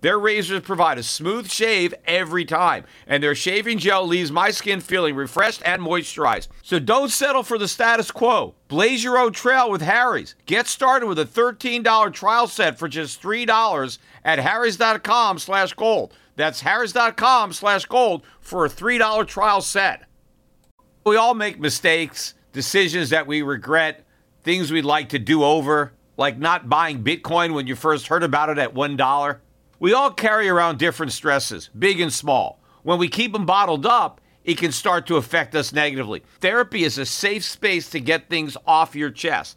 Their razors provide a smooth shave every time, and their shaving gel leaves my skin feeling refreshed and moisturized. So don't settle for the status quo. Blaze your own trail with Harry's. Get started with a $13 trial set for just $3 at harrys.com/gold. That's harrys.com/gold for a $3 trial set. We all make mistakes, decisions that we regret, things we'd like to do over, like not buying Bitcoin when you first heard about it at $1. We all carry around different stresses, big and small. When we keep them bottled up, it can start to affect us negatively. Therapy is a safe space to get things off your chest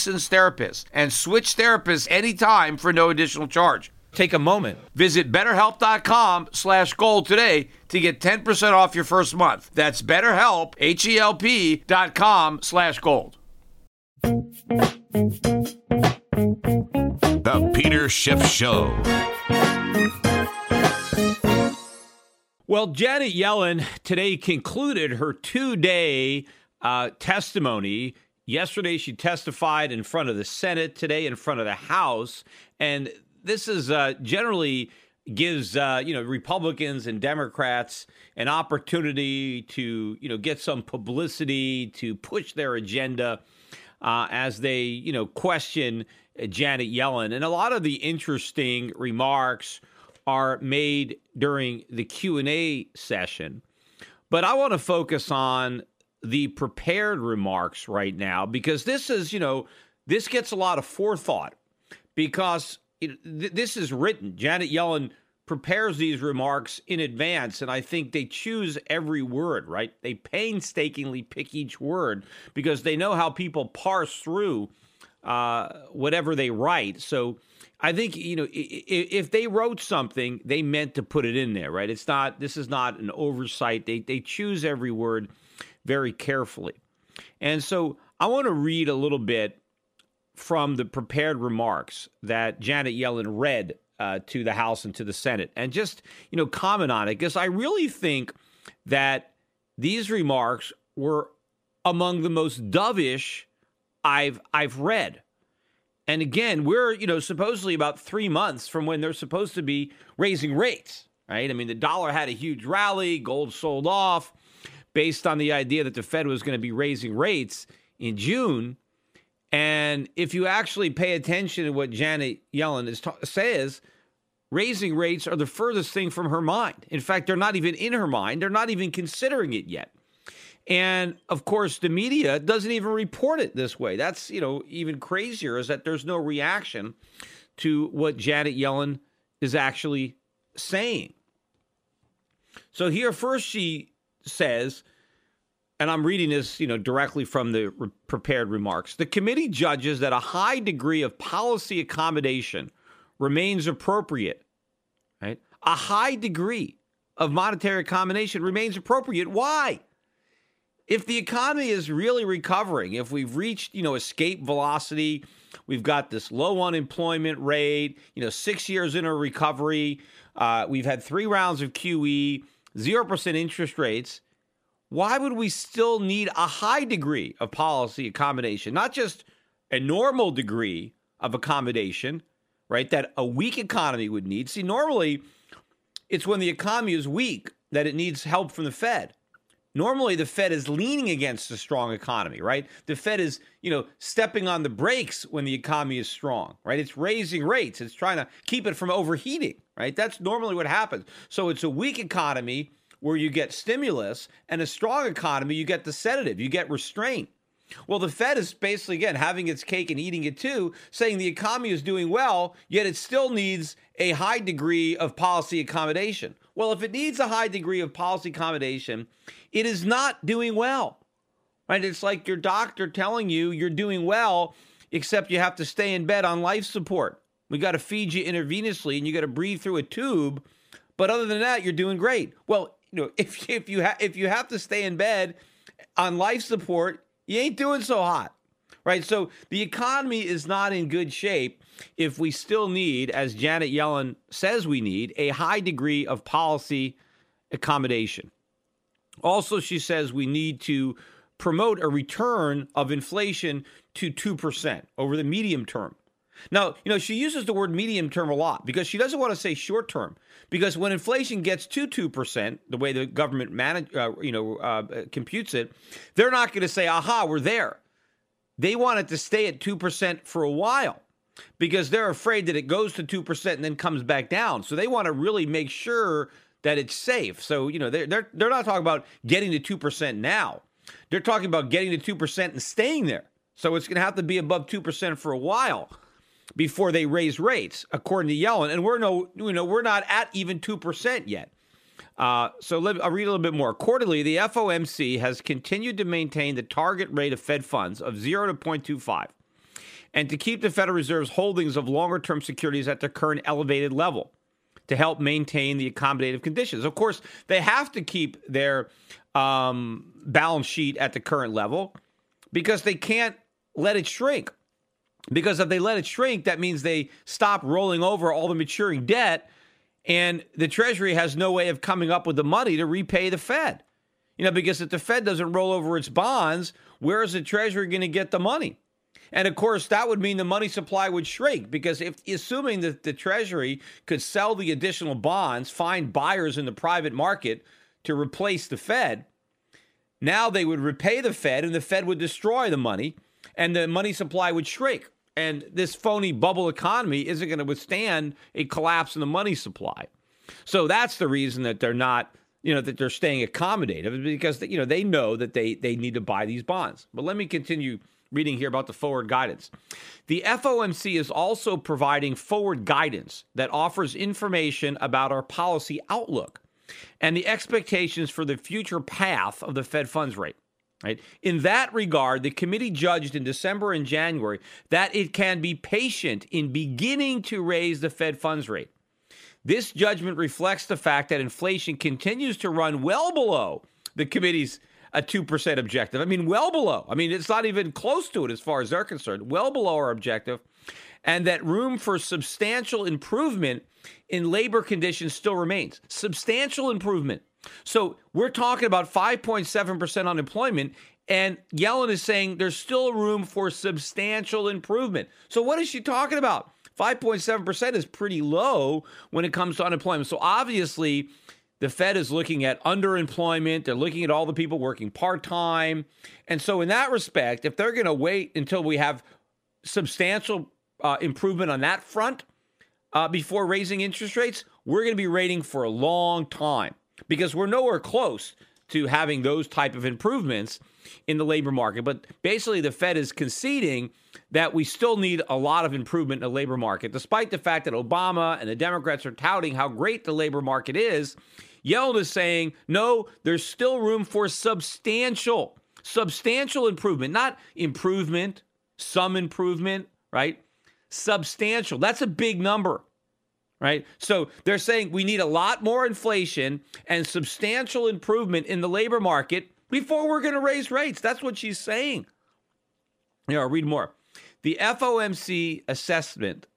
therapist and switch therapists anytime for no additional charge. Take a moment. Visit BetterHelp.com/gold today to get 10% off your first month. That's BetterHelp, HELP.com/gold. The Peter Schiff Show. Well, Janet Yellen today concluded her two-day testimony. Yesterday, she testified in front of the Senate, today in front of the House, and this is generally gives Republicans and Democrats an opportunity to get some publicity to push their agenda as they question Janet Yellen. And a lot of the interesting remarks are made during the Q&A session. But I want to focus on the prepared remarks right now because this is this gets a lot of forethought because this is written. Janet Yellen prepares these remarks in advance, and I think they choose every word, right? They painstakingly pick each word because they know how people parse through whatever they write. So I think, if they wrote something, they meant to put it in there, right? It's not, this is not an oversight. They choose every word very carefully. And so I want to read a little bit from the prepared remarks that Janet Yellen read to the House and to the Senate, and just, comment on it, because I really think that these remarks were among the most dovish I've read. And again, we're, supposedly about 3 months from when they're supposed to be raising rates, right? I mean, the dollar had a huge rally, gold sold off based on the idea that the Fed was going to be raising rates in June. And if you actually pay attention to what Janet Yellen says, raising rates are the furthest thing from her mind. In fact, they're not even in her mind. They're not even considering it yet. And, of course, the media doesn't even report it this way. That's, even crazier, is that there's no reaction to what Janet Yellen is actually saying. So here first she says, and I'm reading this, directly from the prepared remarks. The committee judges that a high degree of policy accommodation remains appropriate, right? A high degree of monetary accommodation remains appropriate. Why? If the economy is really recovering, if we've reached, escape velocity, we've got this low unemployment rate, 6 years in a recovery, we've had 3 rounds of QE, 0% interest rates, why would we still need a high degree of policy accommodation? Not just a normal degree of accommodation, right, that a weak economy would need. See, normally it's when the economy is weak that it needs help from the Fed. Normally the Fed is leaning against a strong economy, right? The Fed is, stepping on the brakes when the economy is strong, right? It's raising rates. It's trying to keep it from overheating, right? That's normally what happens. So it's a weak economy where you get stimulus, and a strong economy, you get the sedative, you get restraint. Well, the Fed is basically, again, having its cake and eating it too, saying the economy is doing well, yet it still needs a high degree of policy accommodation. Well, if it needs a high degree of policy accommodation, it is not doing well, right? It's like your doctor telling you you're doing well, except you have to stay in bed on life support. We got to feed you intravenously, and you got to breathe through a tube. But other than that, you're doing great. Well, if you have to stay in bed on life support, you ain't doing so hot, right? So the economy is not in good shape if we still need, as Janet Yellen says we need, a high degree of policy accommodation. Also, she says we need to promote a return of inflation to 2% over the medium term. Now, she uses the word medium term a lot because she doesn't want to say short term, because when inflation gets to 2%, the way the government computes it, they're not going to say, aha, we're there. They want it to stay at 2% for a while because they're afraid that it goes to 2% and then comes back down. So they want to really make sure that it's safe. So, they're not talking about getting to 2% now. They're talking about getting to 2% and staying there. So it's going to have to be above 2% for a while before they raise rates, according to Yellen. And we're not at even 2% yet. I'll read a little bit more. Quarterly, the FOMC has continued to maintain the target rate of Fed funds of 0 to 0.25 and to keep the Federal Reserve's holdings of longer-term securities at their current elevated level to help maintain the accommodative conditions. Of course, they have to keep their balance sheet at the current level because they can't let it shrink. Because if they let it shrink, that means they stop rolling over all the maturing debt, and the Treasury has no way of coming up with the money to repay the Fed. Because if the Fed doesn't roll over its bonds, where is the Treasury going to get the money? And of course, that would mean the money supply would shrink, because assuming that the Treasury could sell the additional bonds, find buyers in the private market to replace the Fed, now they would repay the Fed, and the Fed would destroy the money, and the money supply would shrink. And this phony bubble economy isn't going to withstand a collapse in the money supply. So that's the reason that they're not, that they're staying accommodative, because, they know that they need to buy these bonds. But let me continue reading here about the forward guidance. The FOMC is also providing forward guidance that offers information about our policy outlook and the expectations for the future path of the Fed funds rate. Right. In that regard, the committee judged in December and January that it can be patient in beginning to raise the Fed funds rate. This judgment reflects the fact that inflation continues to run well below the committee's 2% objective. I mean, well below. I mean, it's not even close to it as far as they're concerned, well below our objective, and that room for substantial improvement in labor conditions still remains. Substantial improvement. So we're talking about 5.7% unemployment, and Yellen is saying there's still room for substantial improvement. So what is she talking about? 5.7% is pretty low when it comes to unemployment. So obviously, the Fed is looking at underemployment. They're looking at all the people working part-time. And so in that respect, if they're going to wait until we have substantial improvement on that front before raising interest rates, we're going to be waiting for a long time, because we're nowhere close to having those type of improvements in the labor market. But basically, the Fed is conceding that we still need a lot of improvement in the labor market. Despite the fact that Obama and the Democrats are touting how great the labor market is, Yellen is saying, no, there's still room for substantial improvement, not improvement, some improvement, right? Substantial. That's a big number. Right. So they're saying we need a lot more inflation and substantial improvement in the labor market before we're going to raise rates. That's what she's saying. I'll read more. The FOMC assessment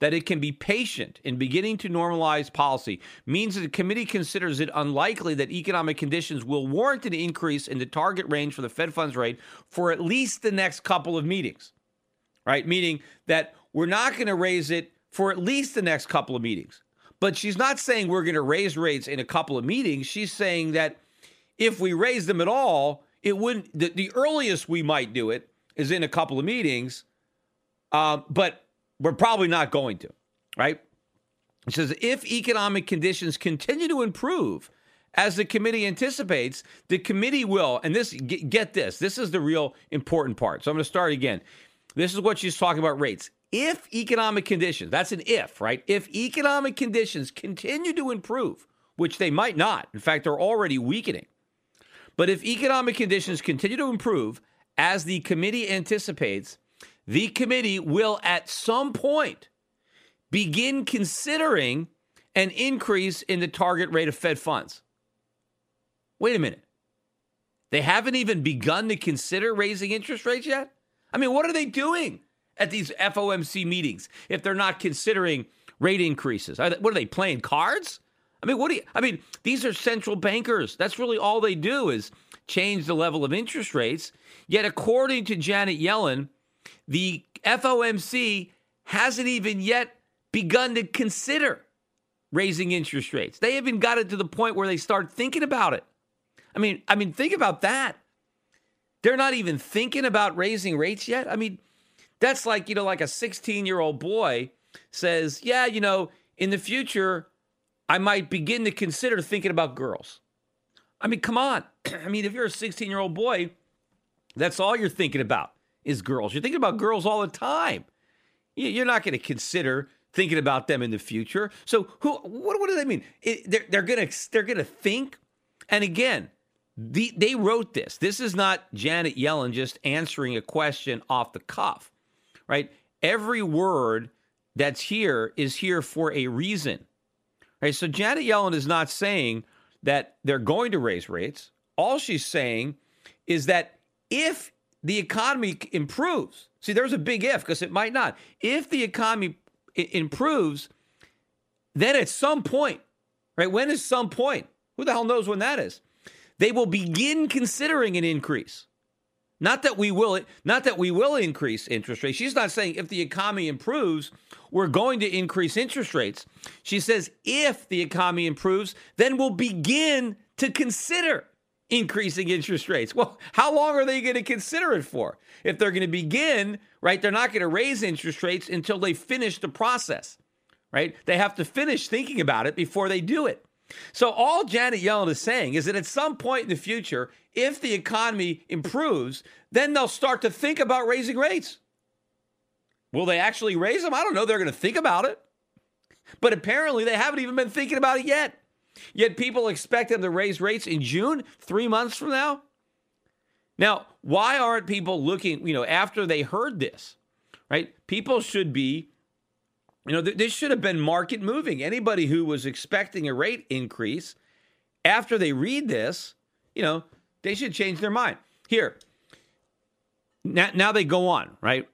that it can be patient in beginning to normalize policy means that the committee considers it unlikely that economic conditions will warrant an increase in the target range for the Fed funds rate for at least the next couple of meetings. Right. Meaning that we're not going to raise it for at least the next couple of meetings. But she's not saying we're going to raise rates in a couple of meetings. She's saying that if we raise them at all, it wouldn't. The earliest we might do it is in a couple of meetings, but we're probably not going to, right? It says, if economic conditions continue to improve, as the committee anticipates, the committee will, and this, get this, this is the real important part. So I'm going to start again. This is what she's talking about rates. If economic conditions, that's an if, right? If economic conditions continue to improve, which they might not, in fact, they're already weakening. But if economic conditions continue to improve, as the committee anticipates, the committee will at some point begin considering an increase in the target rate of Fed funds. Wait a minute. They haven't even begun to consider raising interest rates yet? I mean, what are they doing at these FOMC meetings if they're not considering rate increases? What are they, playing cards? I mean, these are central bankers. That's really all they do is change the level of interest rates. Yet, according to Janet Yellen, the FOMC hasn't even yet begun to consider raising interest rates. They haven't got it to the point where they start thinking about it. I mean, think about that. They're not even thinking about raising rates yet. I mean, that's like, like a 16-year-old boy says, yeah, in the future, I might begin to consider thinking about girls. I mean, come on. I mean, if you're a 16-year-old boy, that's all you're thinking about is girls. You're thinking about girls all the time. You're not going to consider thinking about them in the future. So what does that mean? They're going to think. And again, they wrote this. This is not Janet Yellen just answering a question off the cuff, right? Every word that's here is here for a reason, right? So Janet Yellen is not saying that they're going to raise rates. All she's saying is that if the economy improves, see, there's a big if because it might not. If the economy improves, then at some point, right? When is some point? Who the hell knows when that is? They will begin considering an increase. Not that we will increase interest rates. She's not saying if the economy improves, we're going to increase interest rates. She says if the economy improves, then we'll begin to consider increasing interest rates. Well, how long are they going to consider it for? If they're going to begin, right, they're not going to raise interest rates until they finish the process, right? They have to finish thinking about it before they do it. So all Janet Yellen is saying is that at some point in the future, if the economy improves, then they'll start to think about raising rates. Will they actually raise them? I don't know. They're going to think about it. But apparently they haven't even been thinking about it yet. Yet people expect them to raise rates in June, 3 months from now. Now, why aren't people looking, after they heard this, right? People should be, this should have been market moving. Anybody who was expecting a rate increase, after they read this, they should change their mind. Here, now they go on, right?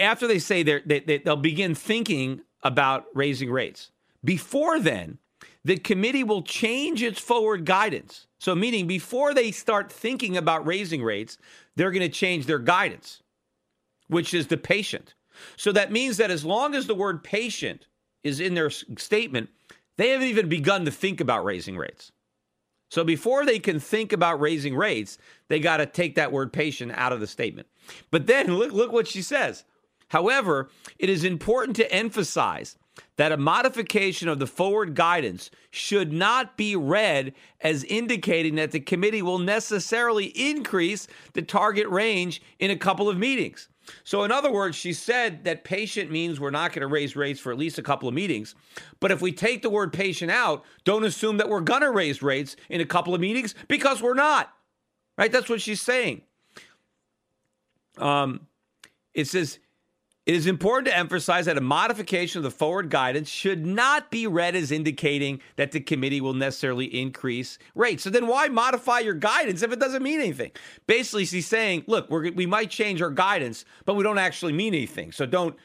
After they say they'll begin thinking about raising rates. Before then, the committee will change its forward guidance. So meaning before they start thinking about raising rates, they're going to change their guidance, which is the patient. So that means that as long as the word patient is in their statement, they haven't even begun to think about raising rates. So before they can think about raising rates, they got to take that word patient out of the statement. But then look what she says. However, it is important to emphasize that a modification of the forward guidance should not be read as indicating that the committee will necessarily increase the target range in a couple of meetings. So in other words, she said that patient means we're not going to raise rates for at least a couple of meetings. But if we take the word patient out, don't assume that we're going to raise rates in a couple of meetings because we're not, right? That's what she's saying. It says, it is important to emphasize that a modification of the forward guidance should not be read as indicating that the committee will necessarily increase rates. So then why modify your guidance if it doesn't mean anything? Basically, she's saying, look, we might change our guidance, but we don't actually mean anything. So don't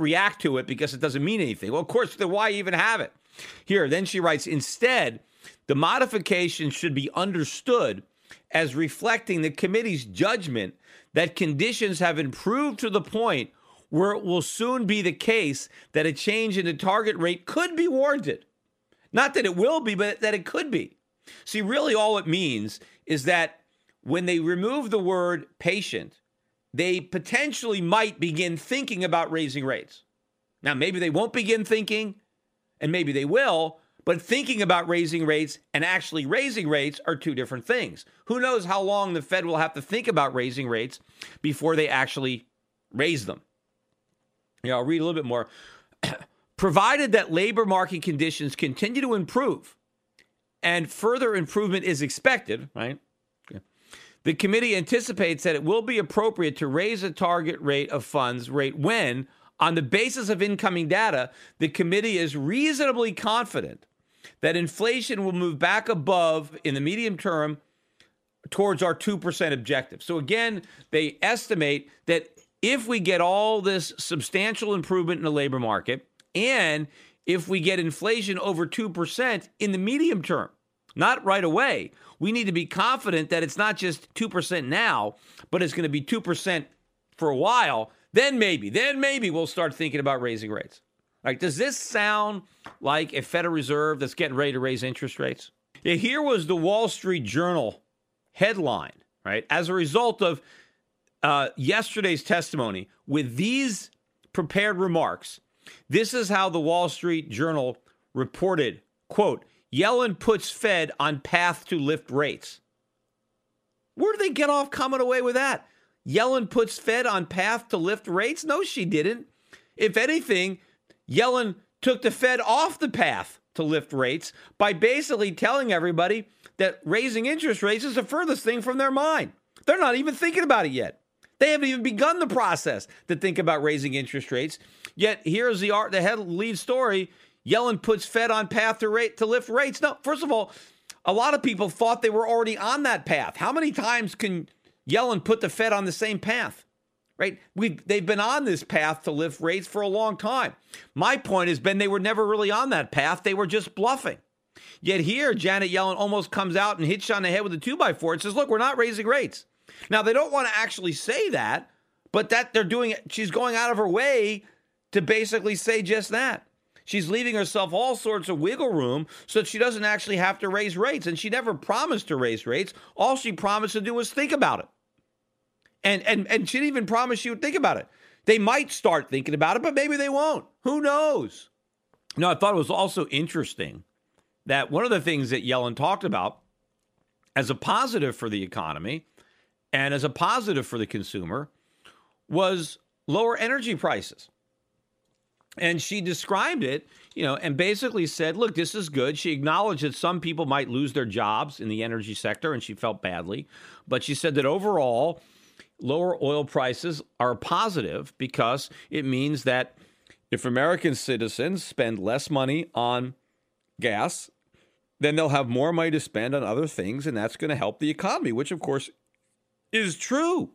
react to it because it doesn't mean anything. Well, of course, then why even have it? Here, then she writes, instead, the modification should be understood as reflecting the committee's judgment that conditions have improved to the point where it will soon be the case that a change in the target rate could be warranted. Not that it will be, but that it could be. See, really all it means is that when they remove the word patient, they potentially might begin thinking about raising rates. Now, maybe they won't begin thinking, and maybe they will, but thinking about raising rates and actually raising rates are two different things. Who knows how long the Fed will have to think about raising rates before they actually raise them? You know, I'll read a little bit more. Provided that labor market conditions continue to improve and further improvement is expected, right? The committee anticipates that it will be appropriate to raise a target rate of funds rate when, on the basis of incoming data, the committee is reasonably confident that inflation will move back above, in the medium term, towards our 2% objective. So again, they estimate that if we get all this substantial improvement in the labor market, and if we get inflation over 2% in the medium term, not right away. We need to be confident that it's not just 2% now, but it's going to be 2% for a while. Then maybe we'll start thinking about raising rates. All right, does this sound like a Federal Reserve that's getting ready to raise interest rates? Yeah, here was the Wall Street Journal headline, right? As a result of yesterday's testimony, with these prepared remarks, this is how the Wall Street Journal reported, quote, Yellen puts Fed on path to lift rates. Where do they get off coming away with that? Yellen puts Fed on path to lift rates? No, she didn't. If anything, Yellen took the Fed off the path to lift rates by basically telling everybody that raising interest rates is the furthest thing from their mind. They're not even thinking about it yet. They haven't even begun the process to think about raising interest rates. Yet here's the head lead story. Yellen puts Fed on path to lift rates. No, first of all, a lot of people thought they were already on that path. How many times can Yellen put the Fed on the same path, right? They've been on this path to lift rates for a long time. My point has been they were never really on that path. They were just bluffing. Yet here, Janet Yellen almost comes out and hits you on the head with a 2x4 and says, look, we're not raising rates. Now, they don't want to actually say that, but that they're doing it. She's going out of her way to basically say just that. She's leaving herself all sorts of wiggle room so that she doesn't actually have to raise rates. And she never promised to raise rates. All she promised to do was think about it. And she didn't even promise she would think about it. They might start thinking about it, but maybe they won't. Who knows? No, I thought it was also interesting that one of the things that Yellen talked about as a positive for the economy and as a positive for the consumer was lower energy prices. And she described it, you know, and basically said, look, this is good. She acknowledged that some people might lose their jobs in the energy sector, and she felt badly. But she said that overall, lower oil prices are positive because it means that if American citizens spend less money on gas, then they'll have more money to spend on other things, and that's going to help the economy, which, of course, is true.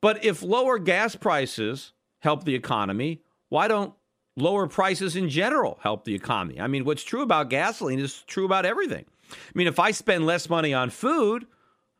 But if lower gas prices help the economy, why don't lower prices in general help the economy? I mean, what's true about gasoline is true about everything. I mean, if I spend less money on food,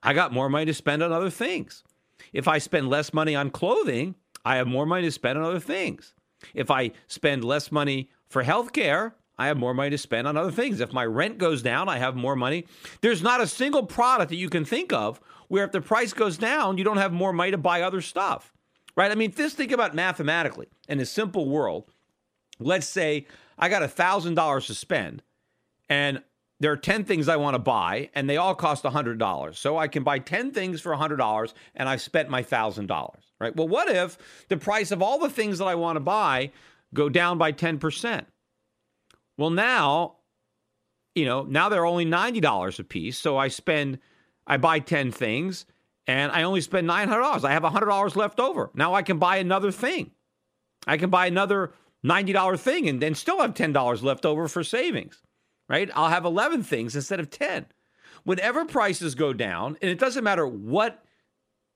I got more money to spend on other things. If I spend less money on clothing, I have more money to spend on other things. If I spend less money for healthcare, I have more money to spend on other things. If my rent goes down, I have more money. There's not a single product that you can think of where if the price goes down, you don't have more money to buy other stuff. Right? I mean, just think about mathematically in a simple world. Let's say I got $1,000 to spend and there are 10 things I want to buy and they all cost $100. So I can buy 10 things for $100 and I've spent my $1,000, right? Well, what if the price of all the things that I want to buy go down by 10%? Well, now, you know, now they're only $90 a piece. So I buy 10 things and I only spend $900. I have $100 left over. Now I can buy another thing. I can buy another $90 thing and then still have $10 left over for savings, right? I'll have 11 things instead of 10. Whenever prices go down, and it doesn't matter what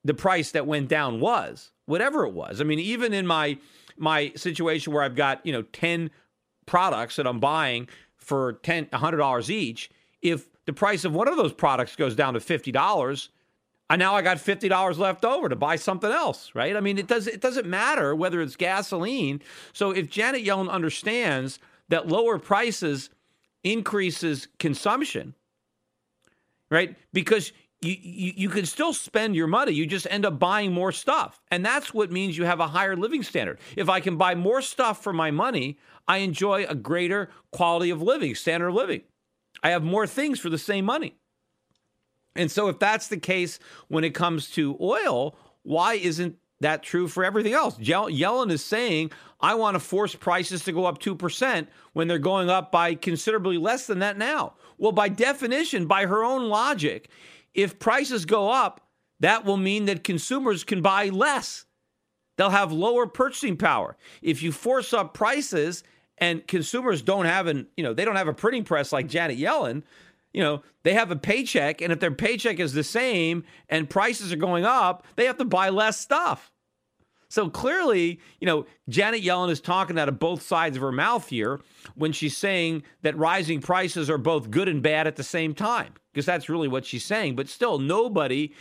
the price that went down was, whatever it was. I mean, even in my situation where I've got, you know, 10 products that I'm buying for $100 each, if the price of one of those products goes down to $50, now I got $50 left over to buy something else, right? I mean, it doesn't matter whether it's gasoline. So if Janet Yellen understands that lower prices increases consumption, right? Because you can still spend your money. You just end up buying more stuff. And that's what means you have a higher living standard. If I can buy more stuff for my money, I enjoy a greater quality of living, standard of living. I have more things for the same money. And so if that's the case when it comes to oil, why isn't that true for everything else? Yellen is saying, I want to force prices to go up 2% when they're going up by considerably less than that now. Well, by definition, by her own logic, if prices go up, that will mean that consumers can buy less. They'll have lower purchasing power. If you force up prices and consumers don't have they don't have a printing press like Janet Yellen, they have a paycheck, and if their paycheck is the same and prices are going up, they have to buy less stuff. So clearly, Janet Yellen is talking out of both sides of her mouth here when she's saying that rising prices are both good and bad at the same time, because that's really what she's saying. But still, nobody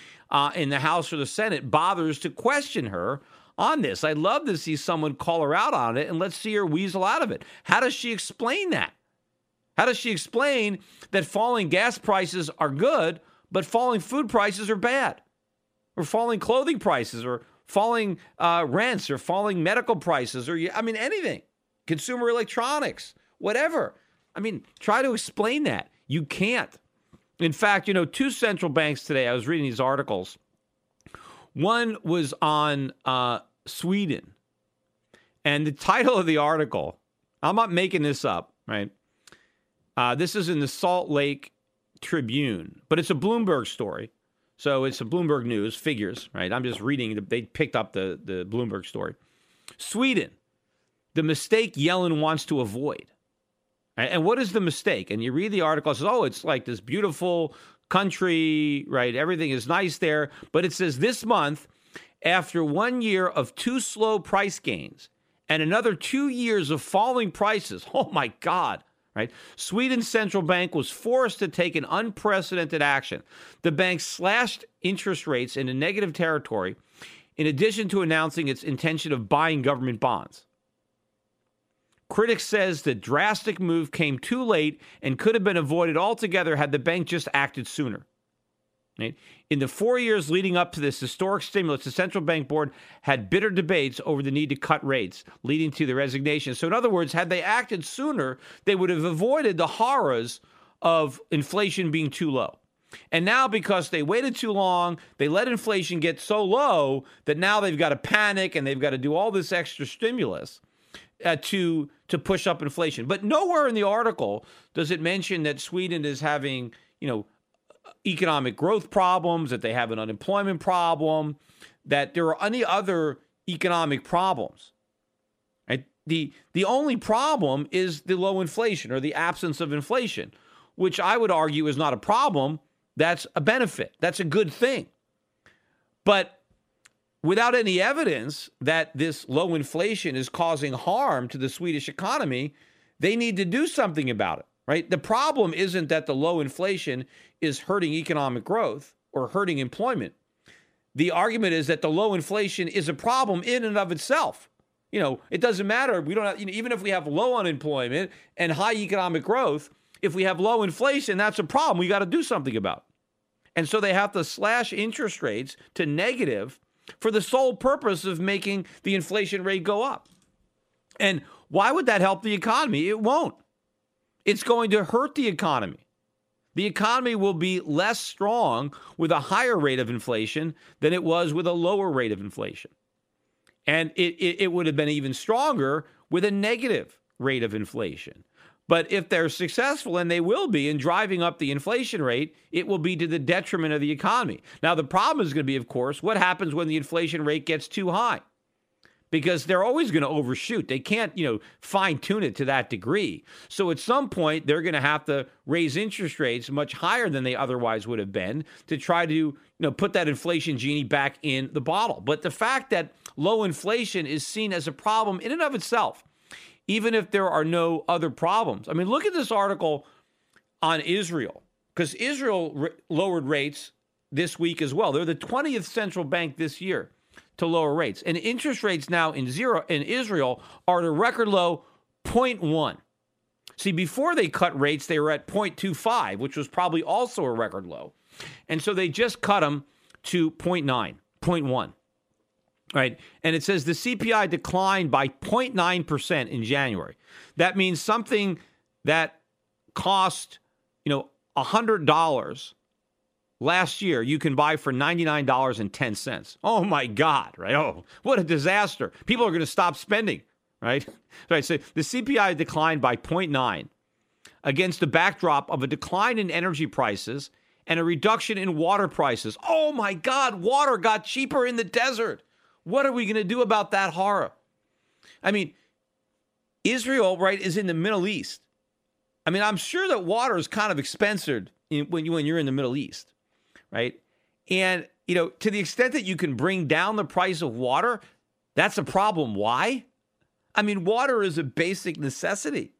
in the House or the Senate bothers to question her on this. I'd love to see someone call her out on it, and let's see her weasel out of it. How does she explain that? How does she explain that falling gas prices are good, but falling food prices are bad? Or falling clothing prices, or falling rents, or falling medical prices, or anything. Consumer electronics, whatever. Try to explain that. You can't. In fact, two central banks today, I was reading these articles. One was on Sweden. And the title of the article, I'm not making this up, right? This is in the Salt Lake Tribune, but it's a Bloomberg story. So it's a Bloomberg News figures, right? I'm just reading. They picked up the Bloomberg story. Sweden, the mistake Yellen wants to avoid. And what is the mistake? And you read the article, it says, oh, it's like this beautiful country, right? Everything is nice there. But it says this month, after 1 year of too slow price gains and another 2 years of falling prices, oh my God. Right? Sweden's central bank was forced to take an unprecedented action. The bank slashed interest rates into negative territory, in addition to announcing its intention of buying government bonds. Critics says the drastic move came too late and could have been avoided altogether had the bank just acted sooner. Right? In the 4 years leading up to this historic stimulus, the central bank board had bitter debates over the need to cut rates, leading to the resignation. So in other words, had they acted sooner, they would have avoided the horrors of inflation being too low. And now because they waited too long, they let inflation get so low that now they've got to panic and they've got to do all this extra stimulus to push up inflation. But nowhere in the article does it mention that Sweden is having, economic growth problems, that they have an unemployment problem, that there are any other economic problems. Right? The only problem is the low inflation or the absence of inflation, which I would argue is not a problem. That's a benefit. That's a good thing. But without any evidence that this low inflation is causing harm to the Swedish economy, they need to do something about it. Right? The problem isn't that the low inflation is hurting economic growth or hurting employment. The argument is that the low inflation is a problem in and of itself. It doesn't matter. We don't have, even if we have low unemployment and high economic growth, if we have low inflation, that's a problem we got to do something about. And so they have to slash interest rates to negative for the sole purpose of making the inflation rate go up. And why would that help the economy? It won't. It's going to hurt the economy. The economy will be less strong with a higher rate of inflation than it was with a lower rate of inflation. And it would have been even stronger with a negative rate of inflation. But if they're successful, and they will be, in driving up the inflation rate, it will be to the detriment of the economy. Now, the problem is going to be, of course, what happens when the inflation rate gets too high? Because they're always going to overshoot. They can't, fine-tune it to that degree. So at some point, they're going to have to raise interest rates much higher than they otherwise would have been to try to, put that inflation genie back in the bottle. But the fact that low inflation is seen as a problem in and of itself, even if there are no other problems. Look at this article on Israel, because Israel lowered rates this week as well. They're the 20th central bank this year to lower rates. And interest rates now in Israel are at a record low, 0.1. See, before they cut rates, they were at 0.25, which was probably also a record low. And so they just cut them to 0.9, 0.1. Right. And it says the CPI declined by 0.9% in January. That means something that cost, $100 last year, you can buy for $99.10. Oh, my God. Right. Oh, what a disaster. People are going to stop spending. Right. Right. So the CPI declined by 0.9 against the backdrop of a decline in energy prices and a reduction in water prices. Oh, my God. Water got cheaper in the desert. What are we going to do about that horror? I mean, Israel, right, is in the Middle East. I mean, I'm sure that water is kind of expensive when you're in the Middle East, right? And, to the extent that you can bring down the price of water, that's a problem. Why? I mean, water is a basic necessity,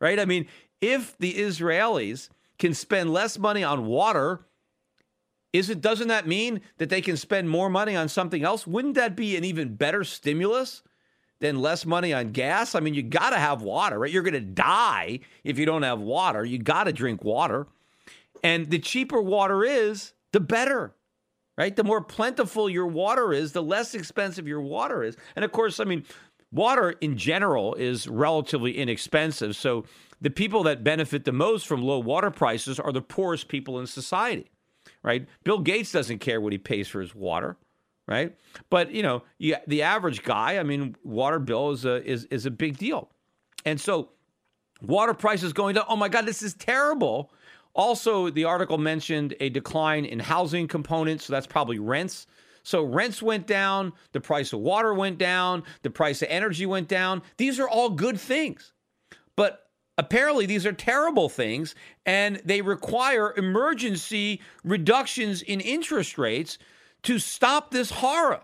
right? I mean, if the Israelis can spend less money on water, doesn't that mean that they can spend more money on something else? Wouldn't that be an even better stimulus than less money on gas? I mean, you got to have water, right? You're going to die if you don't have water. You got to drink water. And the cheaper water is, the better, right? The more plentiful your water is, the less expensive your water is. And of course, I mean, water in general is relatively inexpensive. So the people that benefit the most from low water prices are the poorest people in society. Right. Bill Gates doesn't care what he pays for his water. Right. But, the average guy, I mean, water bill is a big deal. And so water prices going down. Oh, my God, this is terrible. Also, the article mentioned a decline in housing components. So that's probably rents. So rents went down. The price of water went down. The price of energy went down. These are all good things. But apparently, these are terrible things, and they require emergency reductions in interest rates to stop this horror,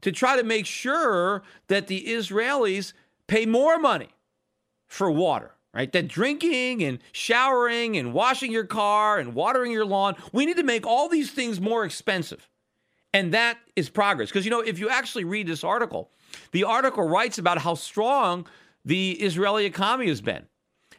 to try to make sure that the Israelis pay more money for water, right? That drinking and showering and washing your car and watering your lawn, we need to make all these things more expensive. And that is progress. Because, if you actually read this article, the article writes about how strong the Israeli economy has been.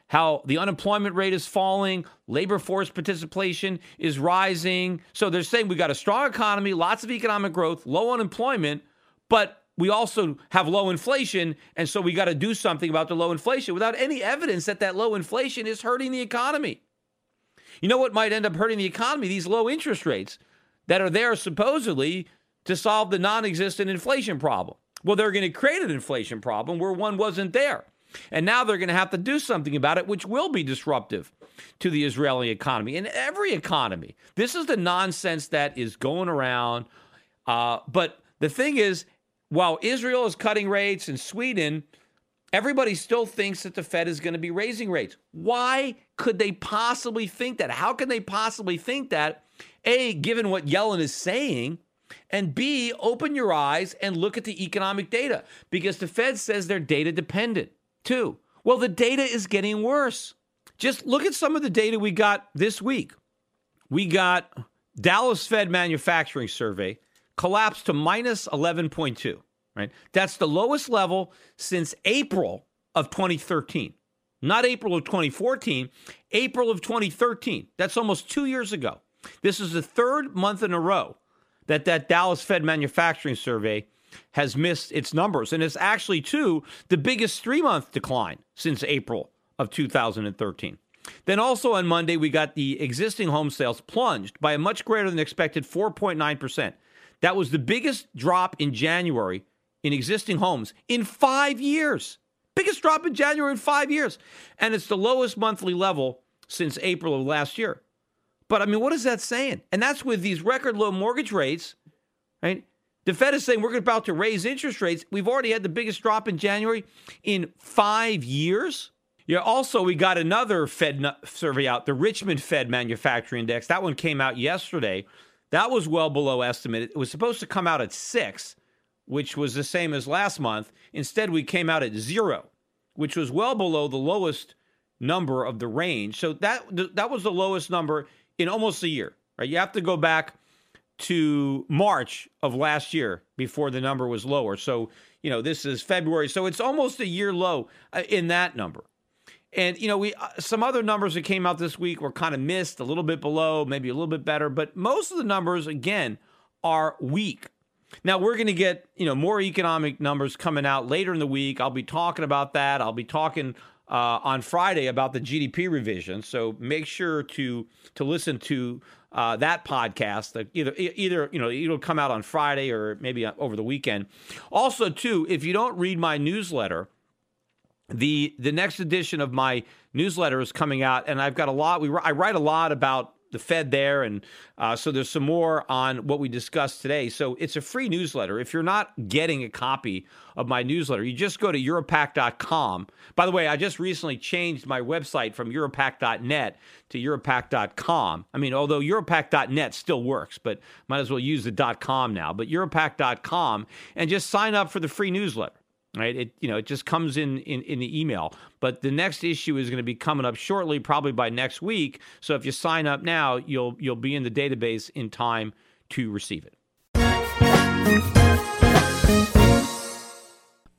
How the unemployment rate is falling, labor force participation is rising. So they're saying we got a strong economy, lots of economic growth, low unemployment, but we also have low inflation, and so we got to do something about the low inflation without any evidence that low inflation is hurting the economy. You know what might end up hurting the economy? These low interest rates that are there supposedly to solve the non-existent inflation problem. Well, they're going to create an inflation problem where one wasn't there. And now they're going to have to do something about it, which will be disruptive to the Israeli economy and every economy. This is the nonsense that is going around. But the thing is, while Israel is cutting rates and Sweden, everybody still thinks that the Fed is going to be raising rates. Why could they possibly think that? How can they possibly think that? A, given what Yellen is saying, and B, open your eyes and look at the economic data, because the Fed says they're data dependent too. Well, the data is getting worse. Just look at some of the data we got this week. We got Dallas Fed manufacturing survey collapsed to minus 11.2, right? That's the lowest level since April of 2013, not April of 2014, April of 2013. That's almost 2 years ago. This is the third month in a row that Dallas Fed manufacturing survey has missed its numbers. And it's actually, too, the biggest three-month decline since April of 2013. Then also on Monday, we got the existing home sales plunged by a much greater than expected 4.9%. That was the biggest drop in January in existing homes in 5 years. Biggest drop in January in 5 years. And it's the lowest monthly level since April of last year. But, I mean, what is that saying? And that's with these record low mortgage rates, right? The Fed is saying we're about to raise interest rates. We've already had the biggest drop in January in 5 years. Yeah. Also, we got another Fed survey out, the Richmond Fed Manufacturing Index. That one came out yesterday. That was well below estimate. It was supposed to come out at 6, which was the same as last month. Instead, we came out at 0, which was well below the lowest number of the range. So that was the lowest number in almost a year. right? You have to go back to March of last year before the number was lower. So, you know, this is February. So it's almost a year low in that number. And, you know, we some other numbers that came out this week were kind of missed, a little bit below, maybe a little bit better. But most of the numbers, again, are weak. Now, we're going to get, you know, more economic numbers coming out later in the week. I'll be talking about that. I'll be talking on Friday about the GDP revision. So make sure to listen to that podcast. That either, you know, it'll come out on Friday or maybe over the weekend. Also, too, if you don't read my newsletter, the next edition of my newsletter is coming out, and I've got a lot. I write a lot about the Fed there, and so there's some more on what we discussed today. So it's a free newsletter. If you're not getting a copy of my newsletter, you just go to Europac.com. By the way, I just recently changed my website from Europac.net to Europac.com. I mean, although Europac.net still works, but might as well use the .com now. But Europac.com, and just sign up for the free newsletter. Right, it just comes in the email, but the next issue is going to be coming up shortly, probably by next week. So if you sign up now, you'll be in the database in time to receive it.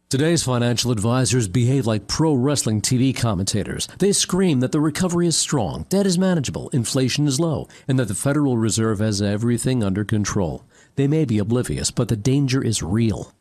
Today's financial advisors behave like pro wrestling TV commentators. They scream that the recovery is strong, debt is manageable, inflation is low, and that the Federal Reserve has everything under control. They may be oblivious, but the danger is real.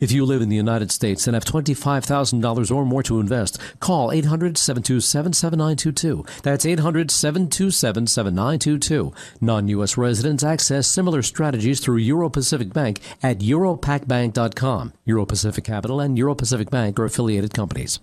If you live in the United States and have $25,000 or more to invest, call 800-727-7922. That's 800-727-7922. Non-U.S. residents access similar strategies through Euro Pacific Bank at europacbank.com. Euro Pacific Capital and Euro Pacific Bank are affiliated companies.